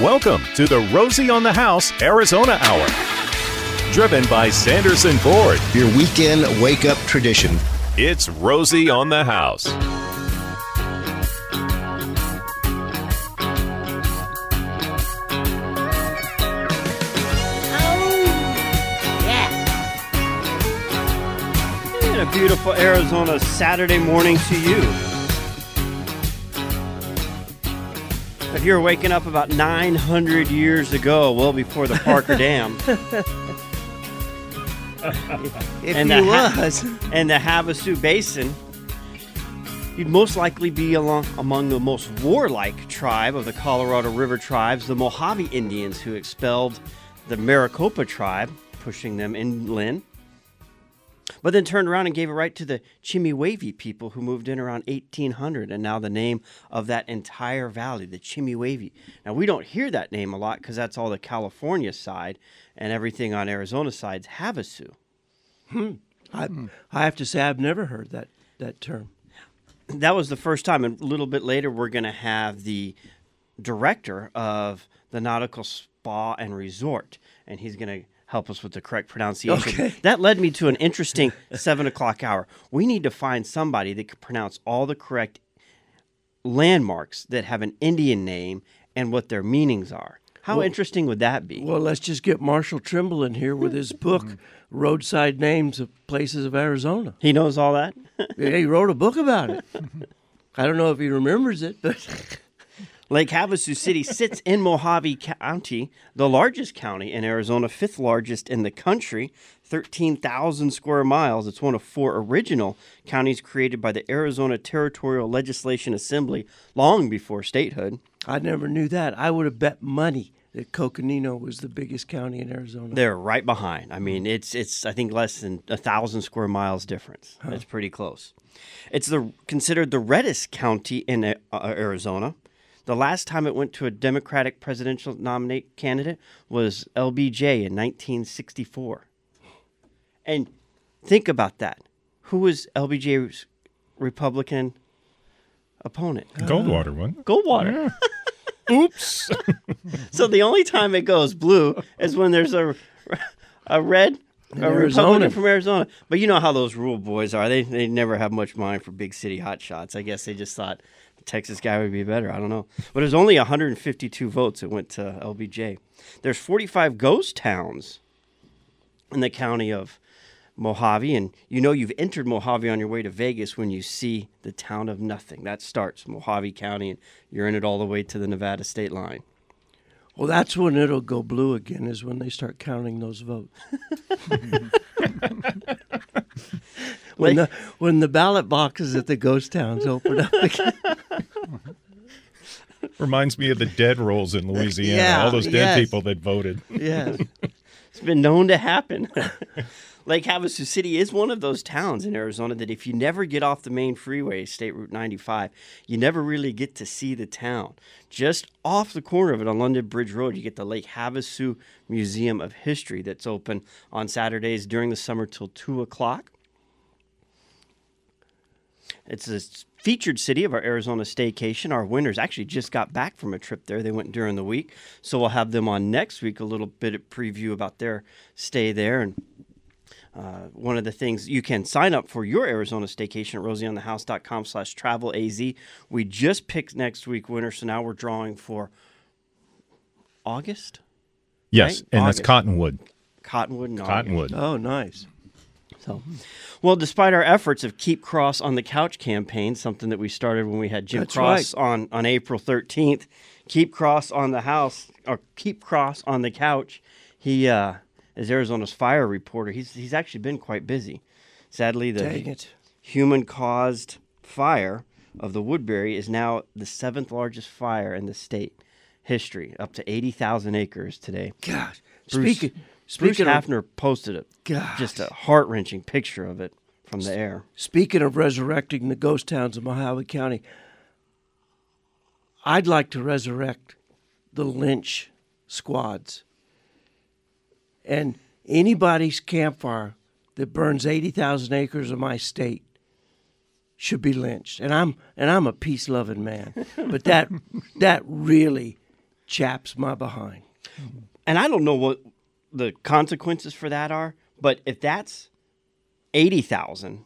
Welcome to the Rosie on the House Arizona Hour, driven by Sanderson Ford. Your weekend wake-up tradition. It's Rosie on the House. A beautiful Arizona Saturday morning to you. If you're waking up about 900 years ago, well before the Parker Dam. And the Havasu Basin, you'd most likely be among the most warlike tribe of the Colorado River tribes, the Mohave Indians, who expelled the Maricopa tribe, pushing them inland. But then turned around and gave it right to the Chemehuevi people who moved in around 1800, and now the name of that entire valley, the Chemehuevi. Now, we don't hear that name a lot because that's all the California side, and everything on Arizona side's Havasu. I have to say I've never heard that term. That was the first time, and a little bit later we're going to have the director of the Nautical Spa and Resort, and he's going to help us with the correct pronunciation. Okay. That led me to an interesting 7 o'clock hour. We need to find somebody that can pronounce all the correct landmarks that have an Indian name and what their meanings are. How interesting would that be? Well, let's just get Marshall Trimble in here with his book, Roadside Names of Places of Arizona. He knows all that? Yeah, he wrote a book about it. I don't know if he remembers it, but... Lake Havasu City sits in Mohave County, the largest county in Arizona, fifth largest in the country, 13,000 square miles. It's one of four original counties created by the Arizona Territorial Legislation Assembly long before statehood. I never knew that. I would have bet money that Coconino was the biggest county in Arizona. They're right behind. I mean, it's I think less than 1,000 square miles difference. Huh. That's pretty close. It's considered the reddest county in Arizona. The last time it went to a Democratic presidential nominate candidate was LBJ in 1964. And think about that. Who was LBJ's Republican opponent? Goldwater, wasn't it? Goldwater. Yeah. Oops. So the only time it goes blue is when there's a red Republican from Arizona. But you know how those rural boys are. They never have much mind for big city hotshots. I guess they just thought... Texas guy would be better. I don't know. But there's only 152 votes that went to LBJ. There's 45 ghost towns in the county of Mohave, and you know you've entered Mohave on your way to Vegas when you see the town of nothing. That starts Mohave County, and you're in it all the way to the Nevada state line. Well, that's when it'll go blue again, is when they start counting those votes. When the ballot boxes at the ghost towns open up again. Reminds me of the dead rolls in Louisiana, all those dead people that voted. Yeah, it's been known to happen. Lake Havasu City is one of those towns in Arizona that if you never get off the main freeway, State Route 95, you never really get to see the town. Just off the corner of it on London Bridge Road, you get the Lake Havasu Museum of History that's open on Saturdays during the summer till 2 o'clock. It's a featured city of our Arizona staycation. Our winners actually just got back from a trip there. They went during the week, so we'll have them on next week, a little bit of preview about their stay there. And one of the things, you can sign up for your Arizona staycation at rosieonthehouse.com/travelaz. We just picked next week winner, so now we're drawing for August? Yes, right? And August. That's Cottonwood. Cottonwood. Oh, nice. So, well, despite our efforts of Keep Cross on the Couch campaign, something that we started when we had Jim Cross on April 13th, Keep Cross on the House, or Keep Cross on the Couch, he is Arizona's fire reporter. He's actually been quite busy. Sadly, the human-caused fire of the Woodbury is now the seventh largest fire in the state history, up to 80,000 acres today. Gosh, Bruce Hafner posted it. Just a heart-wrenching picture of it from the air. Speaking of resurrecting the ghost towns of Mohave County, I'd like to resurrect the lynch squads. And anybody's campfire that burns 80,000 acres of my state should be lynched. And I'm a peace-loving man, but that really chaps my behind. And I don't know what the consequences for that are, but if that's 80,000,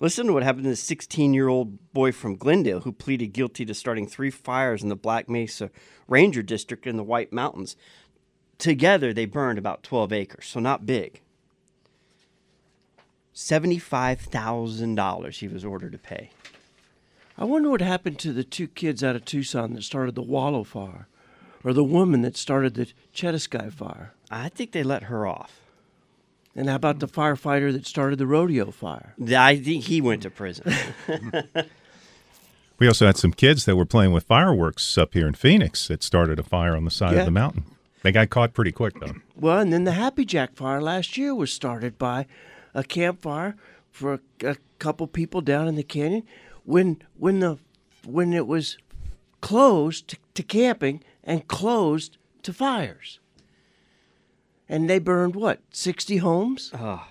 listen to what happened to the 16-year-old boy from Glendale who pleaded guilty to starting 3 fires in the Black Mesa Ranger District in the White Mountains. Together, they burned about 12 acres, so not big. $75,000 he was ordered to pay. I wonder what happened to the 2 kids out of Tucson that started the Wallow Fire, or the woman that started the Chedisky Fire. I think they let her off. And how about the firefighter that started the rodeo fire? I think he went to prison. We also had some kids that were playing with fireworks up here in Phoenix that started a fire on the side of the mountain. They got caught pretty quick, though. Well, and then the Happy Jack fire last year was started by a campfire for a couple people down in the canyon. When it was closed to camping and closed to fires. And they burned, what, 60 homes? Oh,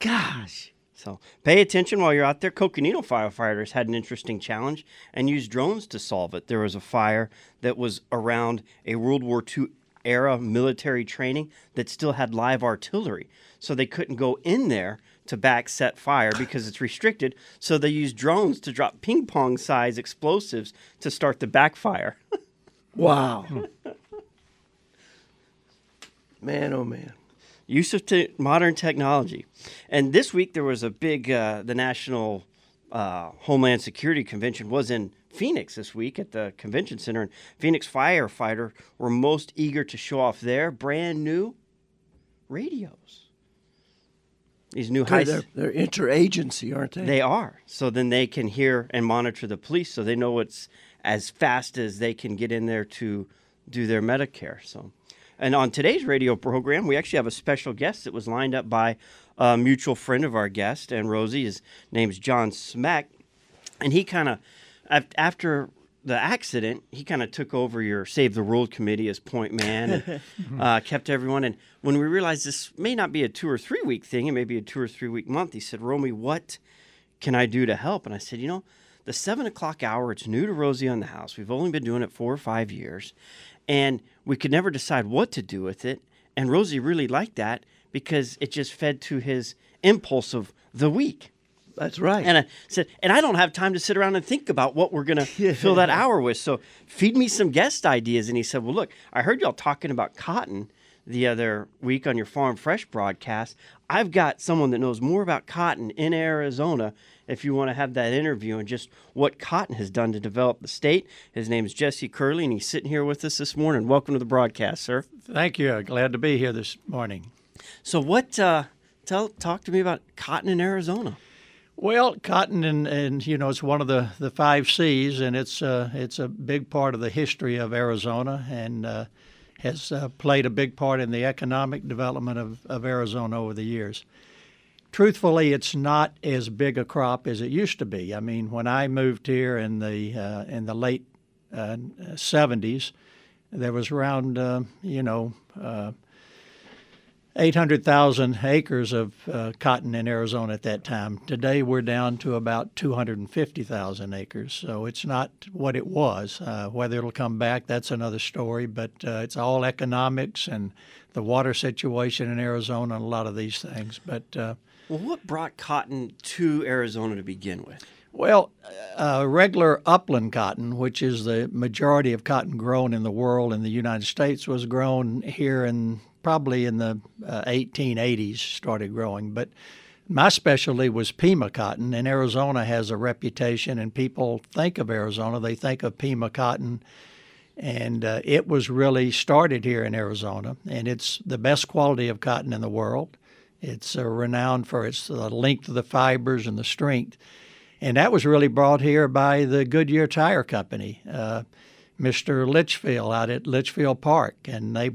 gosh. So pay attention while you're out there. Coconino firefighters had an interesting challenge and used drones to solve it. There was a fire that was around a World War II-era military training that still had live artillery. So they couldn't go in there to back set fire because it's restricted. So they used drones to drop ping-pong-sized explosives to start the backfire. Wow. Man, oh man. Use of modern technology. And this week there was a big, the National Homeland Security Convention was in Phoenix this week at the convention center. And Phoenix firefighters were most eager to show off their brand new radios. These new high... They're interagency, aren't they? They are. So then they can hear and monitor the police so they know it's as fast as they can get in there to do their Medicare. So... And on today's radio program, we actually have a special guest that was lined up by a mutual friend of our guest, and Rosie. His name's John Smack, and he kind of, after the accident, he kind of took over your Save the World Committee as point man and kept everyone. And when we realized this may not be a 2 or 3 week thing, it may be a 2 or 3 week month, he said, "Romy, what can I do to help?" And I said, you know, the 7 o'clock hour, it's new to Rosie on the House. We've only been doing it 4 or 5 years. And we could never decide what to do with it. And Rosie really liked that because it just fed to his impulse of the week. That's right. And I said, and I don't have time to sit around and think about what we're going to fill that hour with. So feed me some guest ideas. And he said, well, look, I heard y'all talking about cotton the other week on your Farm Fresh broadcast. I've got someone that knows more about cotton in Arizona if you want to have that interview and just what cotton has done to develop the state. His name is Jesse Curley, and he's sitting here with us this morning. Welcome to the broadcast, sir. Thank you. Glad to be here this morning. So what? Talk to me about cotton in Arizona. Well, cotton, and you know, it's one of the 5 C's, and it's a big part of the history of Arizona, and has played a big part in the economic development of Arizona over the years. Truthfully, it's not as big a crop as it used to be. I mean, when I moved here in the late 70s, there was around 800,000 acres of cotton in Arizona at that time. Today, we're down to about 250,000 acres, so it's not what it was. Whether it'll come back, that's another story, but it's all economics and the water situation in Arizona and a lot of these things. But well, what brought cotton to Arizona to begin with? Well, regular upland cotton, which is the majority of cotton grown in the world in the United States, was grown here in probably in the 1880s started growing. But my specialty was Pima cotton, and Arizona has a reputation, and people think of Arizona, they think of Pima cotton, and it was really started here in Arizona, and it's the best quality of cotton in the world. It's renowned for its length of the fibers and the strength. And that was really brought here by the Goodyear Tire Company, Mr. Litchfield out at Litchfield Park. And they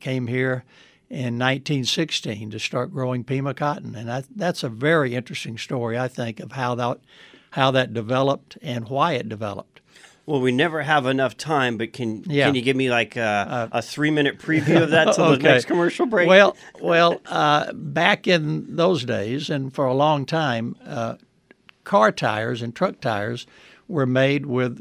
came here in 1916 to start growing Pima cotton. And that's a very interesting story, I think, of how that developed and why it developed. Well, we never have enough time, but can you give me like a 3-minute preview of that till the next commercial break? Well, back in those days and for a long time, car tires and truck tires were made with,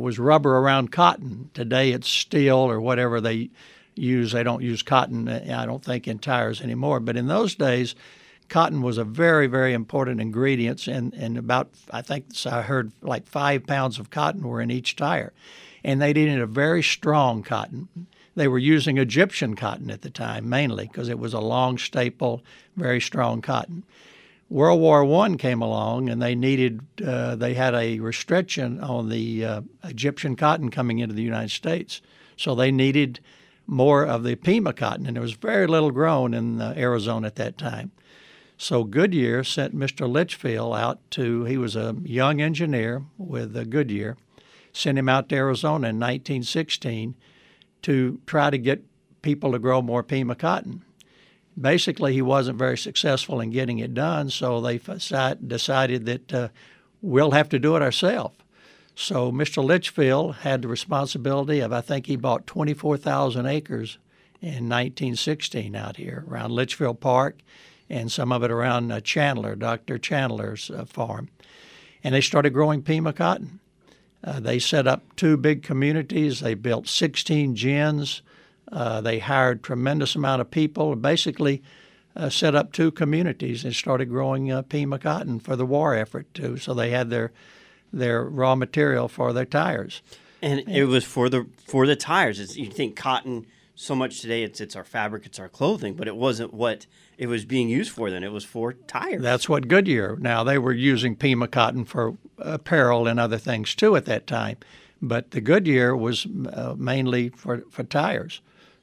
was rubber around cotton. Today it's steel or whatever they use. They don't use cotton, I don't think, in tires anymore. But in those days, cotton was a very, very important ingredient, and about, I think I heard, like 5 pounds of cotton were in each tire. And they needed a very strong cotton. They were using Egyptian cotton at the time, mainly, because it was a long staple, very strong cotton. World War I came along, and they needed, they had a restriction on the Egyptian cotton coming into the United States. So they needed more of the Pima cotton, and there was very little grown in Arizona at that time. So Goodyear sent Mr. Litchfield out to, he was a young engineer with Goodyear, sent him out to Arizona in 1916 to try to get people to grow more Pima cotton. Basically, he wasn't very successful in getting it done, so they decided that we'll have to do it ourselves. So Mr. Litchfield had the responsibility of, I think he bought 24,000 acres in 1916 out here around Litchfield Park and some of it around Chandler, Dr. Chandler's farm. And they started growing Pima cotton. They set up 2 big communities. They built 16 gins. They hired a tremendous amount of people, basically set up 2 communities and started growing Pima cotton for the war effort, too. So they had their raw material for their tires. And it was for the tires. It's, you think cotton so much today, it's our fabric, it's our clothing, but it wasn't what it was being used for then. It was for tires. That's what Goodyear. Now, they were using Pima cotton for apparel and other things, too, at that time. But the Goodyear was mainly for tires.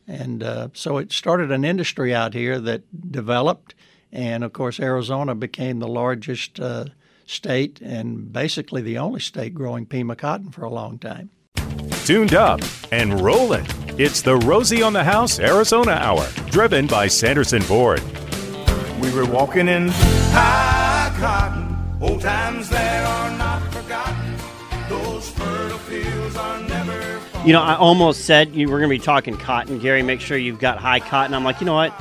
And so it started an industry out here that developed. And, of course, Arizona became the largest state and basically the only state growing Pima cotton for a long time. Tuned up and rolling. It's the Rosie on the House Arizona Hour, driven by Sanderson Ford. We were walking in high cotton, old times that are not forgotten. Those fertile fields are never fallen. You know, I almost said you were going to be talking cotton. Gary, make sure you've got high cotton. I'm like, you know what?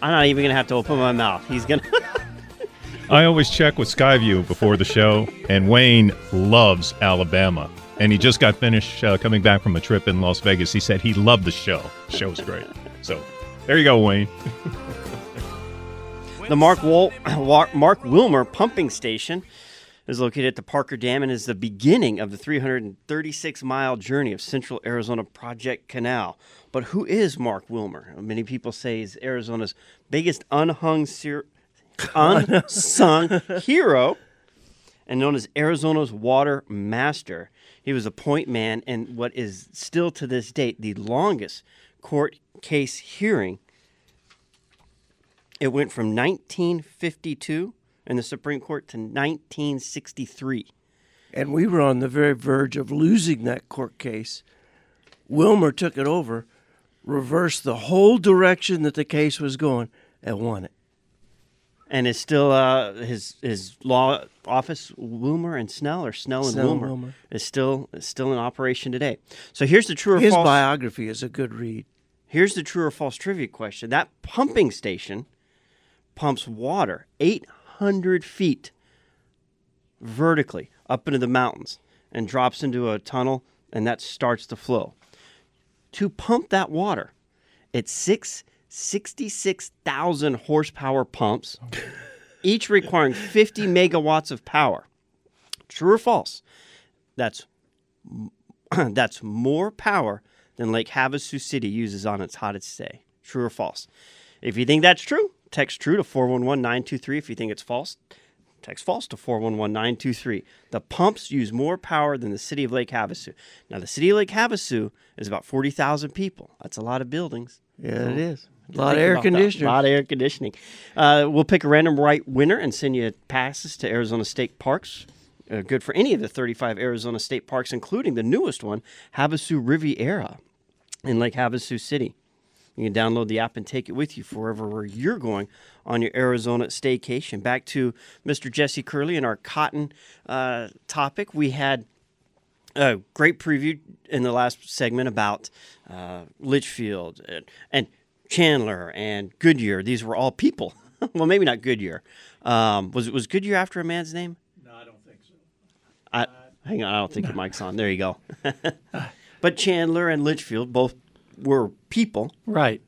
I'm not even going to have to open my mouth. He's going to... I always check with Skyview before the show, and Wayne loves Alabama. And he just got finished coming back from a trip in Las Vegas. He said he loved the show. The show's great. So there you go, Wayne. The Mark Wilmer pumping station is located at the Parker Dam and is the beginning of the 336-mile journey of Central Arizona Project Canal. But who is Mark Wilmer? Many people say he's Arizona's biggest unsung hero, and known as Arizona's water master. He was a point man in what is still to this date the longest court case hearing. It went from 1952 in the Supreme Court to 1963. And we were on the very verge of losing that court case. Wilmer took it over, reversed the whole direction that the case was going, and won it. And is still his law office, Wilmer and Snell, or Snell and Wilmer. is still in operation today. So here's the true or false. His biography is a good read. Here's the true or false trivia question. That pumping station pumps water 800 feet vertically up into the mountains and drops into a tunnel, and that starts the flow. To pump that water, it's 66,000 horsepower pumps, each requiring 50 megawatts of power. True or false? That's more power than Lake Havasu City uses on its hottest day. True or false? If you think that's true, text true to 411-923. If you think it's false, text false to 411-923. The pumps use more power than the city of Lake Havasu. Now, the city of Lake Havasu is about 40,000 people. That's a lot of buildings. Yeah, it is. A lot of air conditioning. We'll pick a random right winner and send you passes to Arizona State Parks. Good for any of the 35 Arizona State Parks, including the newest one, Havasu Riviera in Lake Havasu City. You can download the app and take it with you wherever you're going on your Arizona staycation. Back to Mr. Jesse Curley and our cotton topic. We had a great preview in the last segment about Litchfield and Chandler and Goodyear. These were all people. Well, maybe not Goodyear. Was Goodyear after a man's name? No, I don't think so. I Hang on, I don't think your mic's on. There you go. But Chandler and Litchfield both were people. Right.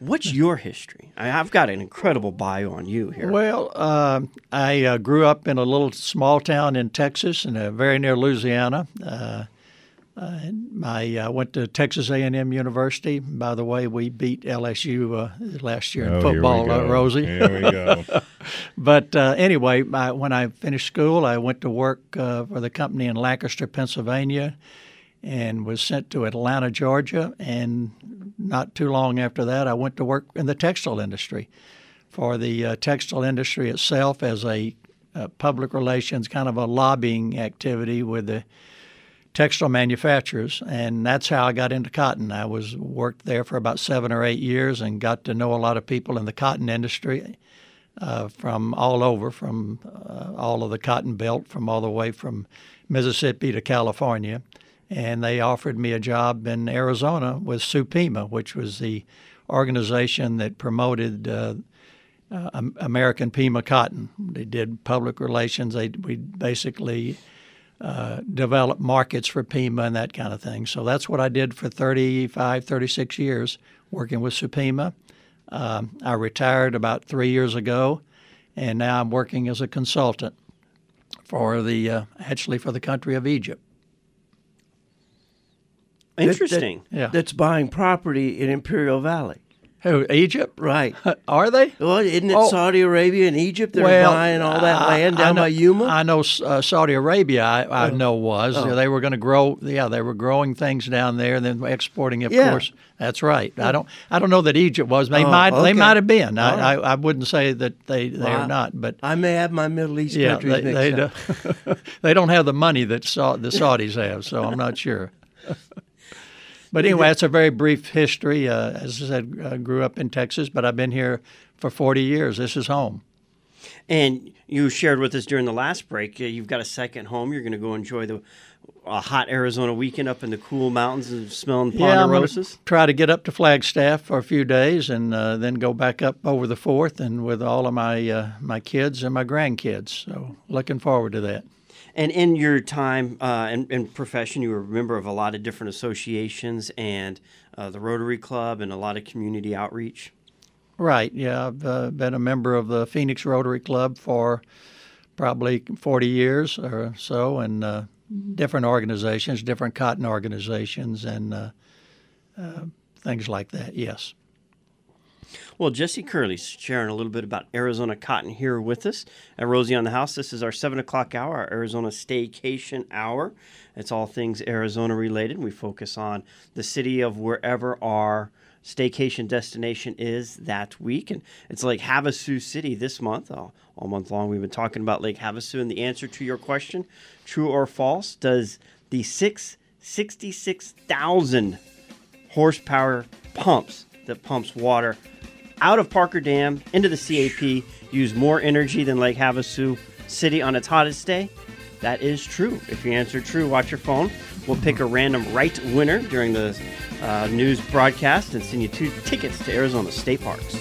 What's your history? I've got an incredible bio on you here. Well, I grew up in a little small town in Texas, and very near Louisiana. I went to Texas A&M University. By the way, we beat LSU last year in football, here we go. Rosie. Here we go. But anyway, when I finished school, I went to work for the company in Lancaster, Pennsylvania, and was sent to Atlanta, Georgia. And not too long after that, I went to work in the textile industry. For the textile industry itself as a public relations, kind of a lobbying activity with the textile manufacturers, and that's how I got into cotton. I worked there for about 7 or 8 years and got to know a lot of people in the cotton industry from all over, from all of the cotton belt, from all the way from Mississippi to California. And they offered me a job in Arizona with Supima, which was the organization that promoted American Pima cotton. They did public relations. We basically develop markets for Pima and that kind of thing. So that's what I did for 35, 36 years, working with Supima. I retired about 3 years ago, and now I'm working as a consultant for the actually for the country of Egypt. Interesting. Yeah. That's buying property in Imperial Valley. Who, Egypt? Right. Are they? Well, isn't it Saudi Arabia and Egypt that are buying all that land down by Yuma? I know Saudi Arabia, I know, was. Oh. They were going to grow. Yeah, they were growing things down there and then exporting, of course. That's right. Yeah. I don't know that Egypt was. They might okay. They might have been. I wouldn't say that they are not. But I may have my Middle East countries mixed up. They don't have the money that the Saudis have, so I'm not sure. But anyway, that's a very brief history. As I said, I grew up in Texas, but I've been here for 40 years. This is home. And you shared with us during the last break, you've got a second home. You're going to go enjoy the hot Arizona weekend up in the cool mountains and smelling ponderosas. Yeah, I'm gonna try to get up to Flagstaff for a few days and then go back up over the 4th and with all of my kids and my grandkids. So looking forward to that. And in your time and profession, you were a member of a lot of different associations and the Rotary Club and a lot of community outreach. Right, yeah. I've been a member of the Phoenix Rotary Club for probably 40 years or so, and different organizations, different cotton organizations, and things like that, yes. Well, Jesse Curley's sharing a little bit about Arizona cotton here with us at Rosie on the House. This is our 7 o'clock hour, our Arizona staycation hour. It's all things Arizona related. We focus on the city of wherever our staycation destination is that week. And it's Lake Havasu City this month. All month long we've been talking about Lake Havasu. And the answer to your question, true or false, does the 66,000 horsepower pumps that pumps water out of Parker Dam into the CAP use more energy than Lake Havasu City on its hottest day? That is true. If you answer true, watch your phone. We'll pick a random right winner during the news broadcast and send you 2 tickets to Arizona State Parks.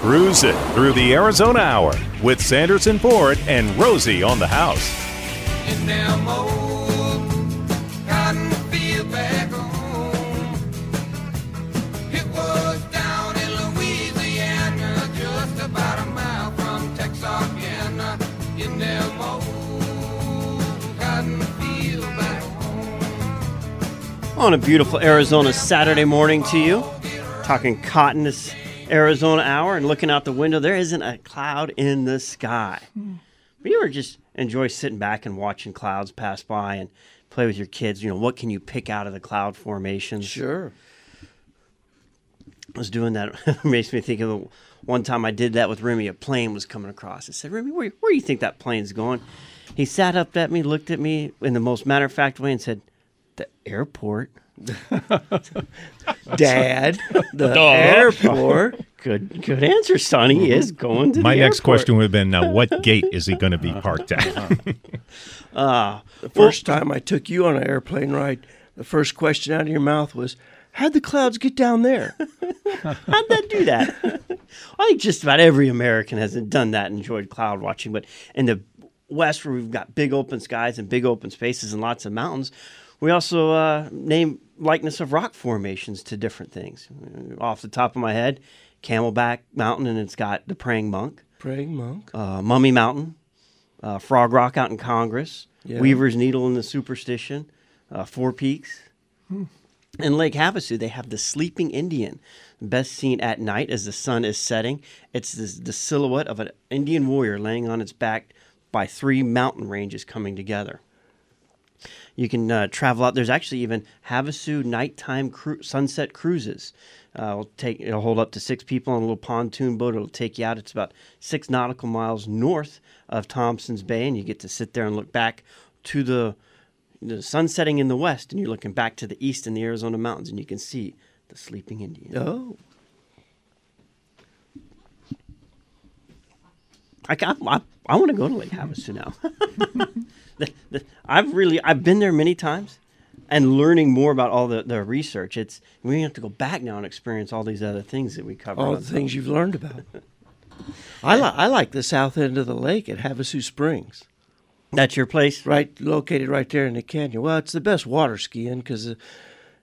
Cruise it through the Arizona Hour with Sanderson Ford and Rosie on the House. In them old cotton field back home. On a beautiful Arizona Saturday morning to you, talking cotton this Arizona hour and looking out the window, there isn't a cloud in the sky. But you ever just enjoy sitting back and watching clouds pass by and play with your kids? You know, what can you pick out of the cloud formations? Sure. I was doing that. It makes me think of the one time I did that with Remy. A plane was coming across. I said, Remy, where do you think that plane's going? He sat up at me, looked at me in the most matter-of-fact way and said, the airport. Dad, the airport. Good answer, son. He is going to My next question would have been, now what gate is he going to be parked at? The first time I took you on an airplane ride, the first question out of your mouth was, how'd the clouds get down there? How'd that do that? I think just about every American has done that, enjoyed cloud watching. But in the west where we've got big open skies and big open spaces and lots of mountains, we also name likeness of rock formations to different things. Off the top of my head, Camelback Mountain, and it's got the Praying Monk. Praying Monk. Mummy Mountain. Frog Rock out in Congress. Yeah. Weaver's Needle in the Superstition. Four Peaks. Hmm. In Lake Havasu, they have the Sleeping Indian, best seen at night as the sun is setting. It's the silhouette of an Indian warrior laying on its back by three mountain ranges coming together. You can travel out. There's actually even Havasu nighttime sunset cruises. It'll hold up to 6 people on a little pontoon boat. It'll take you out. It's about 6 nautical miles north of Thompson's Bay, and you get to sit there and look back to the sun setting in the west, and you're looking back to the east in the Arizona mountains, and you can see the Sleeping Indian. Oh. I want to go to Lake Havasu now. I've been there many times, and learning more about all the research. We have to go back now and experience all these other things that we covered. All the things you've learned about. I like the south end of the lake at Havasu Springs. That's your place, right? Located right there in the canyon. Well, it's the best water skiing because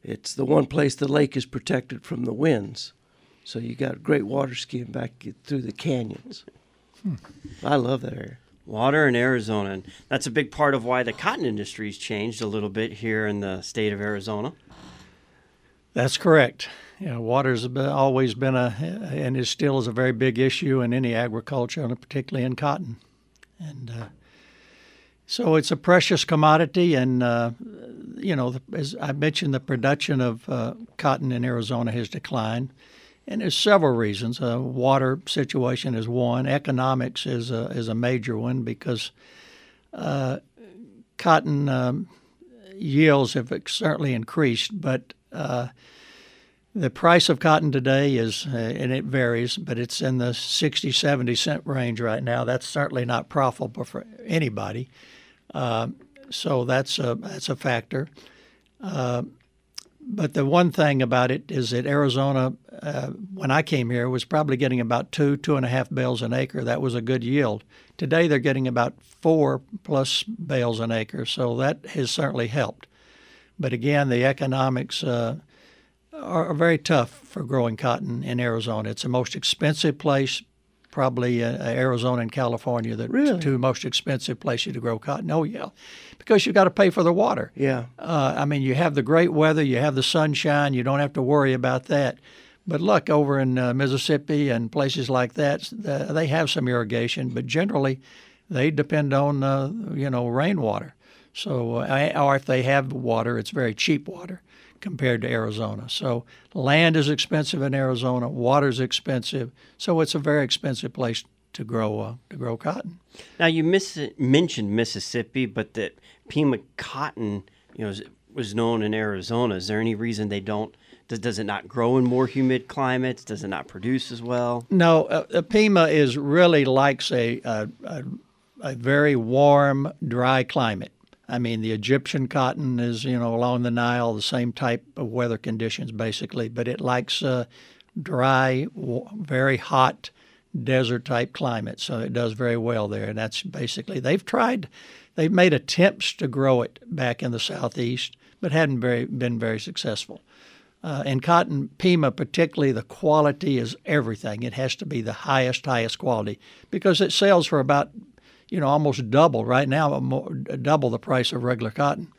it's the one place the lake is protected from the winds. So you got great water skiing back through the canyons. Hmm. I love that area. Water in Arizona, and that's a big part of why the cotton industry's changed a little bit here in the state of Arizona. That's correct. Yeah, water's always been and it still is a very big issue in any agriculture, and particularly in cotton. And so it's a precious commodity, and as I mentioned, the production of cotton in Arizona has declined. And there's several reasons. Water situation is one. Economics is a major one because cotton yields have certainly increased, but the price of cotton today is, and it varies, but it's in the 60, 70-cent range right now. That's certainly not profitable for anybody. So that's a factor. But the one thing about it is that Arizona, when I came here, was probably getting about 2.5 bales an acre. That was a good yield. Today they're getting about 4+ bales an acre, so that has certainly helped. But again, the economics are very tough for growing cotton in Arizona. It's the most expensive place, probably Arizona and California, the really? Two most expensive places to grow cotton. Oh, yeah, because you've got to pay for the water. Yeah. I mean, you have the great weather, you have the sunshine, you don't have to worry about that. But look, over in Mississippi and places like that, they have some irrigation, but generally they depend on, rainwater. So, or if they have water, it's very cheap water compared to Arizona. So land is expensive in Arizona, water's expensive, so it's a very expensive place to grow cotton. Now you mentioned Mississippi, but that Pima cotton, was known in Arizona. Is there any reason they don't? Does it not grow in more humid climates? Does it not produce as well? No, Pima is really likes a very warm, dry climate. I mean, the Egyptian cotton is, along the Nile, the same type of weather conditions, basically. But it likes dry, very hot, desert-type climate. So it does very well there. And that's basically, they've made attempts to grow it back in the southeast, but hadn't been very successful. And cotton, Pima particularly, the quality is everything. It has to be the highest quality because it sells for about almost double right now, double the price of regular cotton.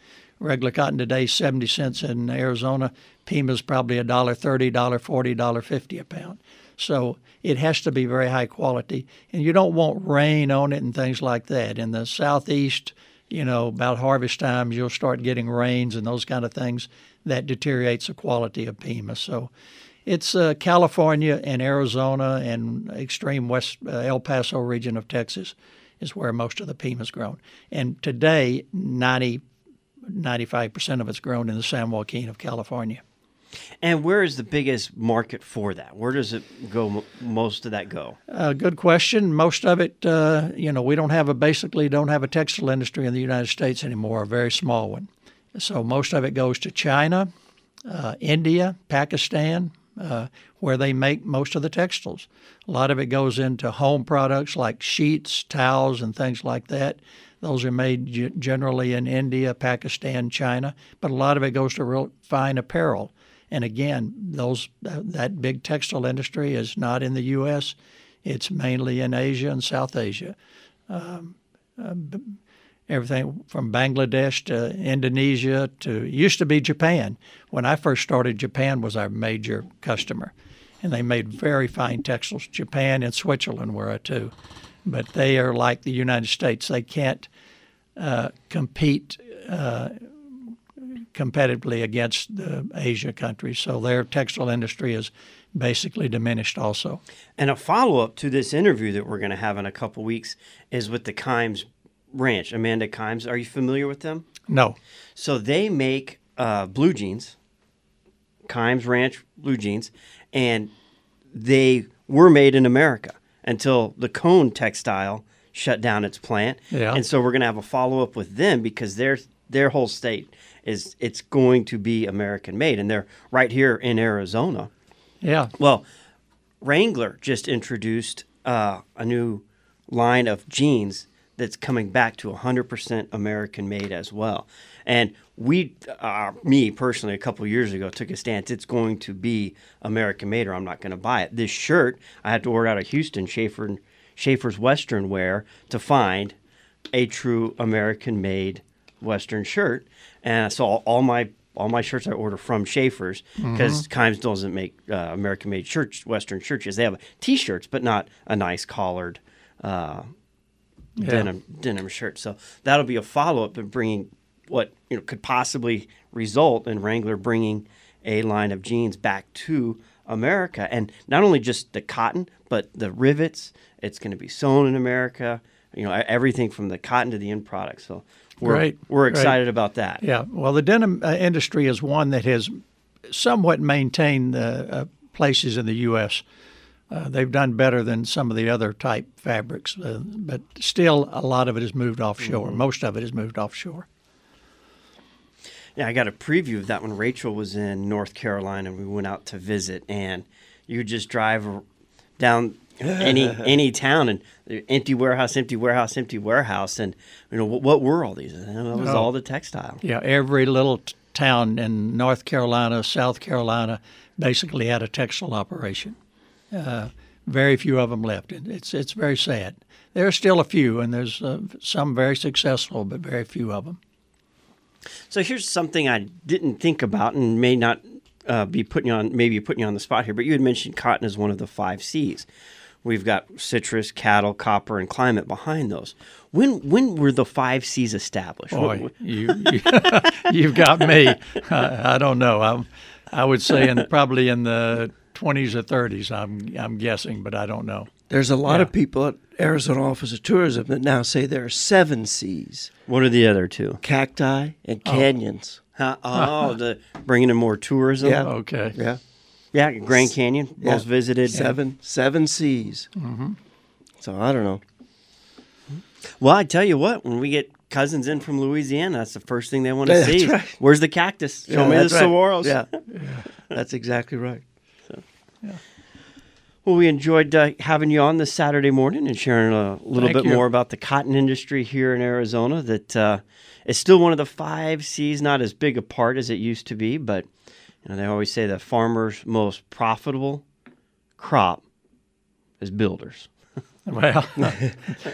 Regular cotton today is 70 cents in Arizona. Pima's probably $1.30, $1.40, $1.50 a pound. So it has to be very high quality. And you don't want rain on it and things like that. In the southeast, about harvest times, you'll start getting rains and those kind of things. That deteriorates the quality of Pima. So it's California and Arizona and extreme west El Paso region of Texas is where most of the Pima is grown. And today, 95% of it's grown in the San Joaquin of California. And where is the biggest market for that? Where does it go, most of that go? Good question. Most of it, we don't have a textile industry in the United States anymore, a very small one. So most of it goes to China, India, Pakistan, where they make most of the textiles. A lot of it goes into home products like sheets, towels, and things like that. Those are made generally in India, Pakistan, China, but a lot of it goes to real fine apparel. And again, that big textile industry is not in the U.S. It's mainly in Asia and South Asia. Everything from Bangladesh to Indonesia to, it used to be Japan. When I first started, Japan was our major customer. And they made very fine textiles. Japan and Switzerland were too. But they are like the United States. They can't compete competitively against the Asia countries. So their textile industry is basically diminished also. And a follow-up to this interview that we're going to have in a couple weeks is with the Kimes Ranch, Amanda Kimes. Are you familiar with them? No. So they make blue jeans, Kimes Ranch blue jeans, and they were made in America until the Cone Textile shut down its plant. Yeah. And so we're going to have a follow-up with them because their whole state is it's going to be American-made, and they're right here in Arizona. Yeah. Well, Wrangler just introduced a new line of jeans that's coming back to 100% American-made as well. And we, me personally, a couple of years ago, took a stance. It's going to be American-made or I'm not going to buy it. This shirt, I had to order out of Houston, Schaefer's Western Wear, to find a true American-made Western shirt. And so all my shirts I order from Schaefer's because Kimes doesn't make American-made shirts, Western shirts. They have T-shirts, but not a nice collared denim shirt. So that'll be a follow-up in bringing what could possibly result in Wrangler bringing a line of jeans back to America. And not only just the cotton, but the rivets. It's going to be sewn in America. Everything from the cotton to the end product. So we're excited about that. Yeah. Well, the denim industry is one that has somewhat maintained the places in the U.S. They've done better than some of the other type fabrics, but still a lot of it is moved offshore. Mm-hmm. Most of it is moved offshore. Yeah, I got a preview of that when Rachel was in North Carolina and we went out to visit, and you just drive down any town and empty warehouse, and what were all these? It was all the textile. Yeah, every little town in North Carolina, South Carolina basically had a textile operation. Very few of them left. It's very sad. There are still a few, and there's some very successful, but very few of them. So here's something I didn't think about and may not be putting you on the spot here, but you had mentioned cotton is one of the 5 C's. We've got citrus, cattle, copper, and climate behind those. When were the 5 C's established? Boy, you've got me. I don't know. I would say probably in the 20s or 30s, I'm guessing, but I don't know. There's a lot of people at Arizona Office of Tourism that now say there are 7 C's. What are the other two? Cacti and canyons. The bringing in more tourism. Yeah. Okay. Yeah. Yeah. Grand Canyon, most visited. Seven C's. Mm-hmm. So I don't know. Well, I tell you what, when we get cousins in from Louisiana, that's the first thing they want to see. Right. Where's the cactus? Show me the saguaros. Yeah. That's exactly right. Yeah. Well, we enjoyed having you on this Saturday morning and sharing a little bit more about the cotton industry here in Arizona. That it's still one of the 5 C's, not as big a part as it used to be, but they always say the farmer's most profitable crop is builders. Well,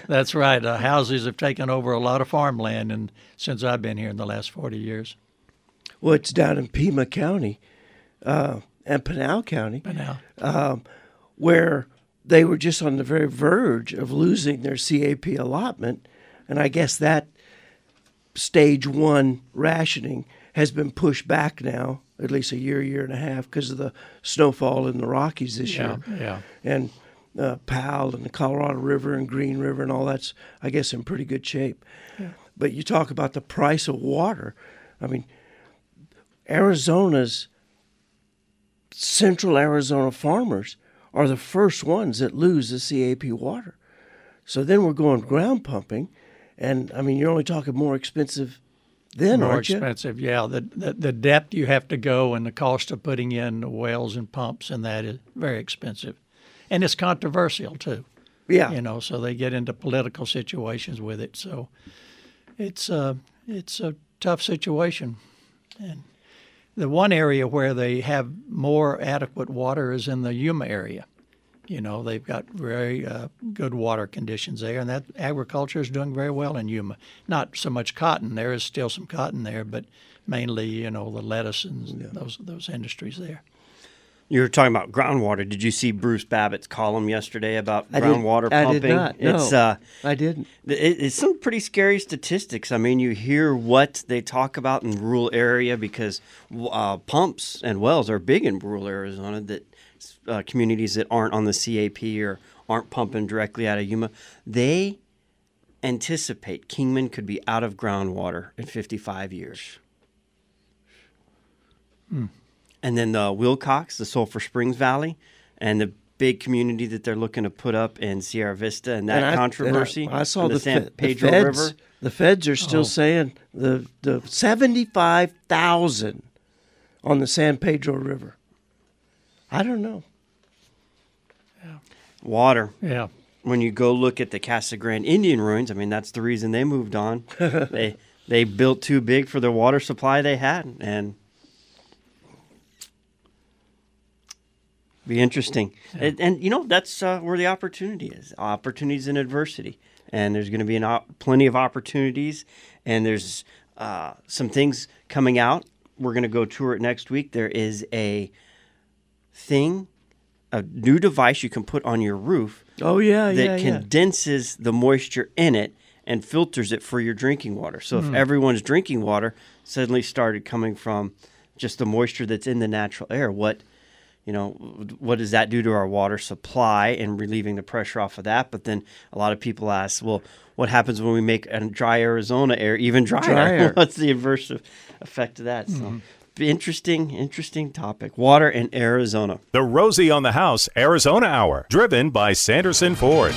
that's right. Houses have taken over a lot of farmland, and since I've been here in the last 40 years. Well, it's down in Pima County. And Pinal County, where they were just on the very verge of losing their CAP allotment. And I guess that stage one rationing has been pushed back now, at least a year and a half, because of the snowfall in the Rockies this year. Yeah. And Powell and the Colorado River and Green River and all that's, I guess, in pretty good shape. Yeah. But you talk about the price of water. I mean, Central Arizona farmers are the first ones that lose the CAP water. So then we're going ground pumping, and, you're only talking more expensive then, aren't you? More expensive, yeah. The depth you have to go and the cost of putting in the wells and pumps and that is very expensive. And it's controversial, too. Yeah. You know, so they get into political situations with it. So it's a tough situation. And the one area where they have more adequate water is in the Yuma area. You know, they've got very good water conditions there, and that agriculture is doing very well in Yuma. Not so much cotton. There is still some cotton there, but mainly, you know, the lettuce and those industries there. You were talking about groundwater. Did you see Bruce Babbitt's column yesterday about groundwater pumping? I did not. No, I didn't. It's some pretty scary statistics. I mean, you hear what they talk about in rural area because pumps and wells are big in rural Arizona, that communities that aren't on the CAP or aren't pumping directly out of Yuma, they anticipate Kingman could be out of groundwater in 55 years. Hmm. And then the Wilcox, the Sulphur Springs Valley, and the big community that they're looking to put up in Sierra Vista, and that controversy. I saw the San Pedro River. The feds are still saying the 75,000 on the San Pedro River. I don't know. Yeah. Water. Yeah. When you go look at the Casa Grande Indian ruins, I mean, that's the reason they moved on. They built too big for the water supply they had, and be interesting. Yeah. And you know, that's where the opportunity is. Opportunities in adversity. And there's going to be plenty of opportunities. And there's some things coming out. We're going to go tour it next week. There is a new device you can put on your roof. Oh, yeah, that condenses the moisture in it and filters it for your drinking water. So if everyone's drinking water suddenly started coming from just the moisture that's in the natural air, what does that do to our water supply and relieving the pressure off of that? But then a lot of people ask, well, what happens when we make a dry Arizona air even drier? What's the adverse effect of that? So interesting topic. Water in Arizona. The Rosie on the House Arizona Hour, driven by Sanderson Ford.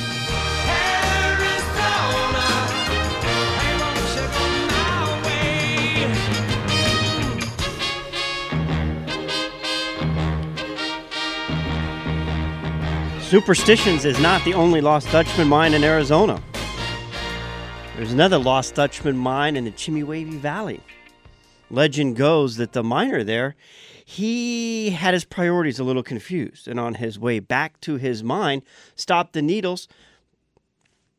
Superstitions is not the only Lost Dutchman mine in Arizona. There's another Lost Dutchman mine in the Chemehuevi Valley. Legend goes that the miner there, he had his priorities a little confused, and on his way back to his mine, stopped the needles,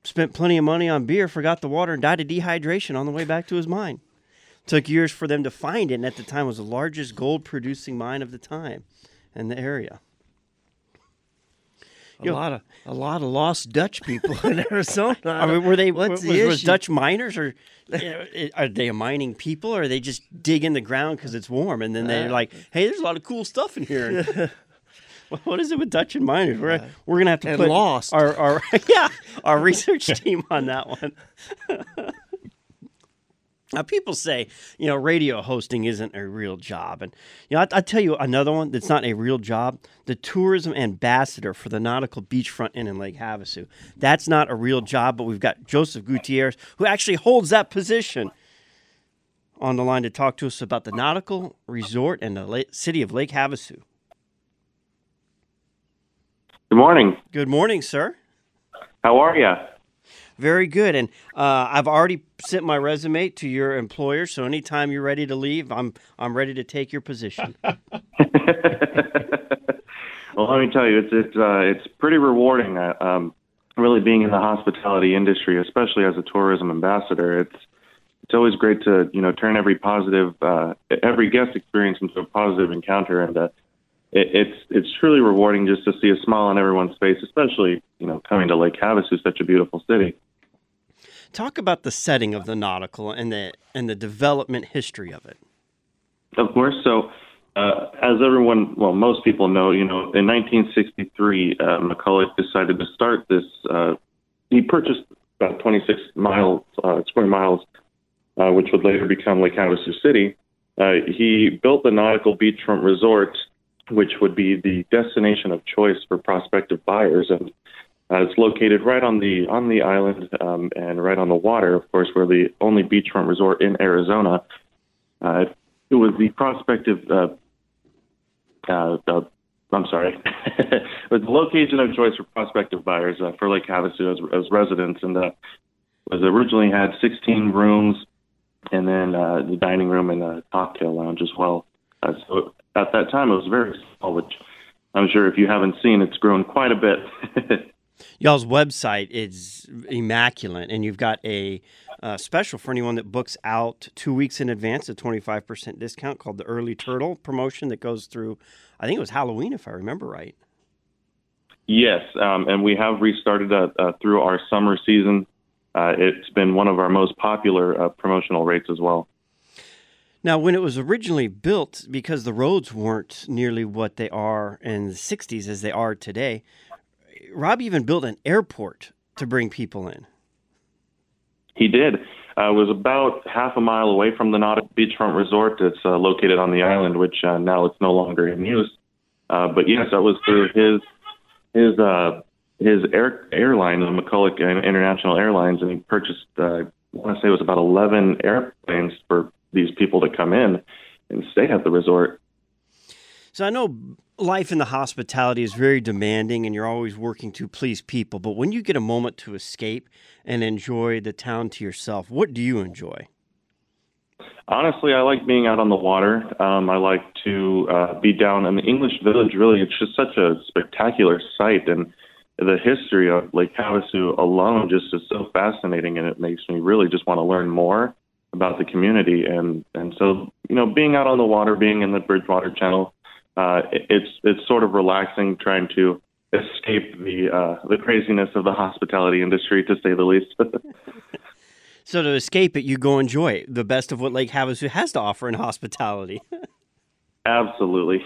spent plenty of money on beer, forgot the water, and died of dehydration on the way back to his mine. Took years for them to find it, and at the time was the largest gold-producing mine of the time in the area. A lot of lost Dutch people in Arizona. I mean, were they? Was Dutch miners, or are they a mining people, or are they just dig in the ground because it's warm, and then they're like, "Hey, there's a lot of cool stuff in here." What is it with Dutch and miners? We're gonna have to put our research team on that one. Now, people say, you know, radio hosting isn't a real job. And, you know, I'll tell you another one that's not a real job. The tourism ambassador for the Nautical Beachfront Inn in Lake Havasu. That's not a real job, but we've got Joseph Gutierrez, who actually holds that position, on the line to talk to us about the Nautical Resort and the city of Lake Havasu. Good morning. Good morning, sir. How are you? Very good, and I've already sent my resume to your employer, so anytime you're ready to leave, I'm ready to take your position. Well, let me tell you, it's pretty rewarding, really being in the hospitality industry, especially as a tourism ambassador. It's always great to, you know, turn every guest experience into a positive encounter, and it's truly rewarding just to see a smile on everyone's face, especially, you know, coming to Lake Havasu, such a beautiful city. Talk about the setting of the Nautical and the development history of it. Of course. So, as most people know, you know, in 1963, McCulloch decided to start this. He purchased about 26 square miles, which would later become Lake Havasu City. He built the Nautical Beachfront Resort, which would be the destination of choice for prospective buyers. And it's located right on the island, and right on the water, of course. We're the only beachfront resort in Arizona It was the prospective. I'm sorry. It was the location of choice for prospective buyers for Lake Havasu as residents, and was originally had 16 rooms, and then the dining room and a cocktail lounge as well. So at that time, it was very small, which I'm sure if you haven't seen, it's grown quite a bit. Y'all's website is immaculate, and you've got a special for anyone that books out 2 weeks in advance, a 25% discount called the Early Turtle promotion that goes through, I think it was Halloween, if I remember right. Yes, and we have restarted through our summer season. It's been one of our most popular promotional rates as well. Now, when it was originally built, because the roads weren't nearly what they are in the 60s as they are today, Rob even built an airport to bring people in. He did. It was about half a mile away from the Nautical Beachfront Resort that's located on the island, which now it's no longer in use. But yes, that was through his airline, the McCulloch International Airlines, and he purchased, I want to say it was about 11 airplanes for these people to come in and stay at the resort. So I know life in the hospitality is very demanding, and you're always working to please people. But when you get a moment to escape and enjoy the town to yourself, what do you enjoy? Honestly, I like being out on the water. I like to be down in the English Village, really. It's just such a spectacular sight, and the history of Lake Havasu alone just is so fascinating, and it makes me really just want to learn more about the community. And so, you know, being out on the water, being in the Bridgewater Channel, it's sort of relaxing, trying to escape the craziness of the hospitality industry, to say the least. So to escape it, you go enjoy the best of what Lake Havasu has to offer in hospitality. Absolutely.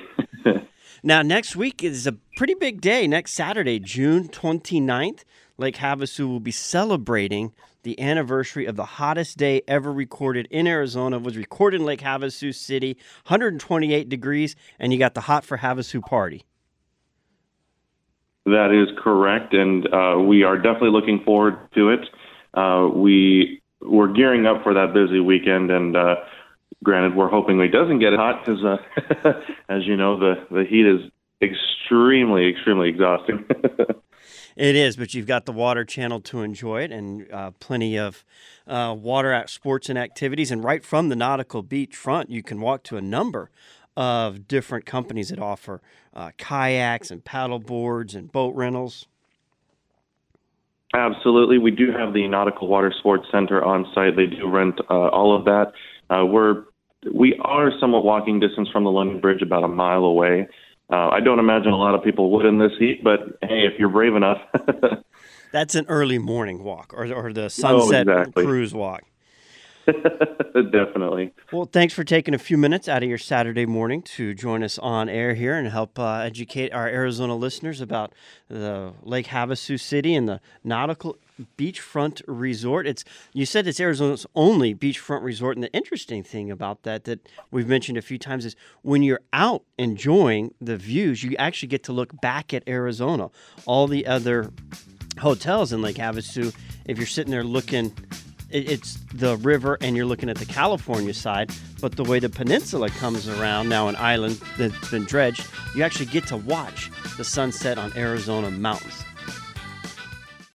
Now, next week is a pretty big day. Next Saturday, June 29th, Lake Havasu will be celebrating the anniversary of the hottest day ever recorded in Arizona. It was recorded in Lake Havasu City, 128 degrees, and you got the Hot for Havasu party. That is correct, and we are definitely looking forward to it. We're gearing up for that busy weekend, and granted, we're hoping it doesn't get hot because, as you know, the heat is extremely, extremely exhausting. It is, but you've got the water channel to enjoy it, and plenty of water sports and activities. And right from the Nautical Beach front, you can walk to a number of different companies that offer kayaks and paddle boards and boat rentals. Absolutely. We do have the Nautical Water Sports Center on site. They do rent all of that. We are somewhat walking distance from the London Bridge, about a mile away. I don't imagine a lot of people would in this heat, but hey, if you're brave enough. That's an early morning walk or the sunset cruise walk. Definitely. Well, thanks for taking a few minutes out of your Saturday morning to join us on air here and help educate our Arizona listeners about the Lake Havasu City and the Nautical Beachfront Resort. You said it's Arizona's only beachfront resort, and the interesting thing about that we've mentioned a few times is when you're out enjoying the views, you actually get to look back at Arizona. All the other hotels in Lake Havasu, if you're sitting there looking, it's the river and you're looking at the California side, but the way the peninsula comes around, now an island that's been dredged, you actually get to watch the sunset on Arizona mountains.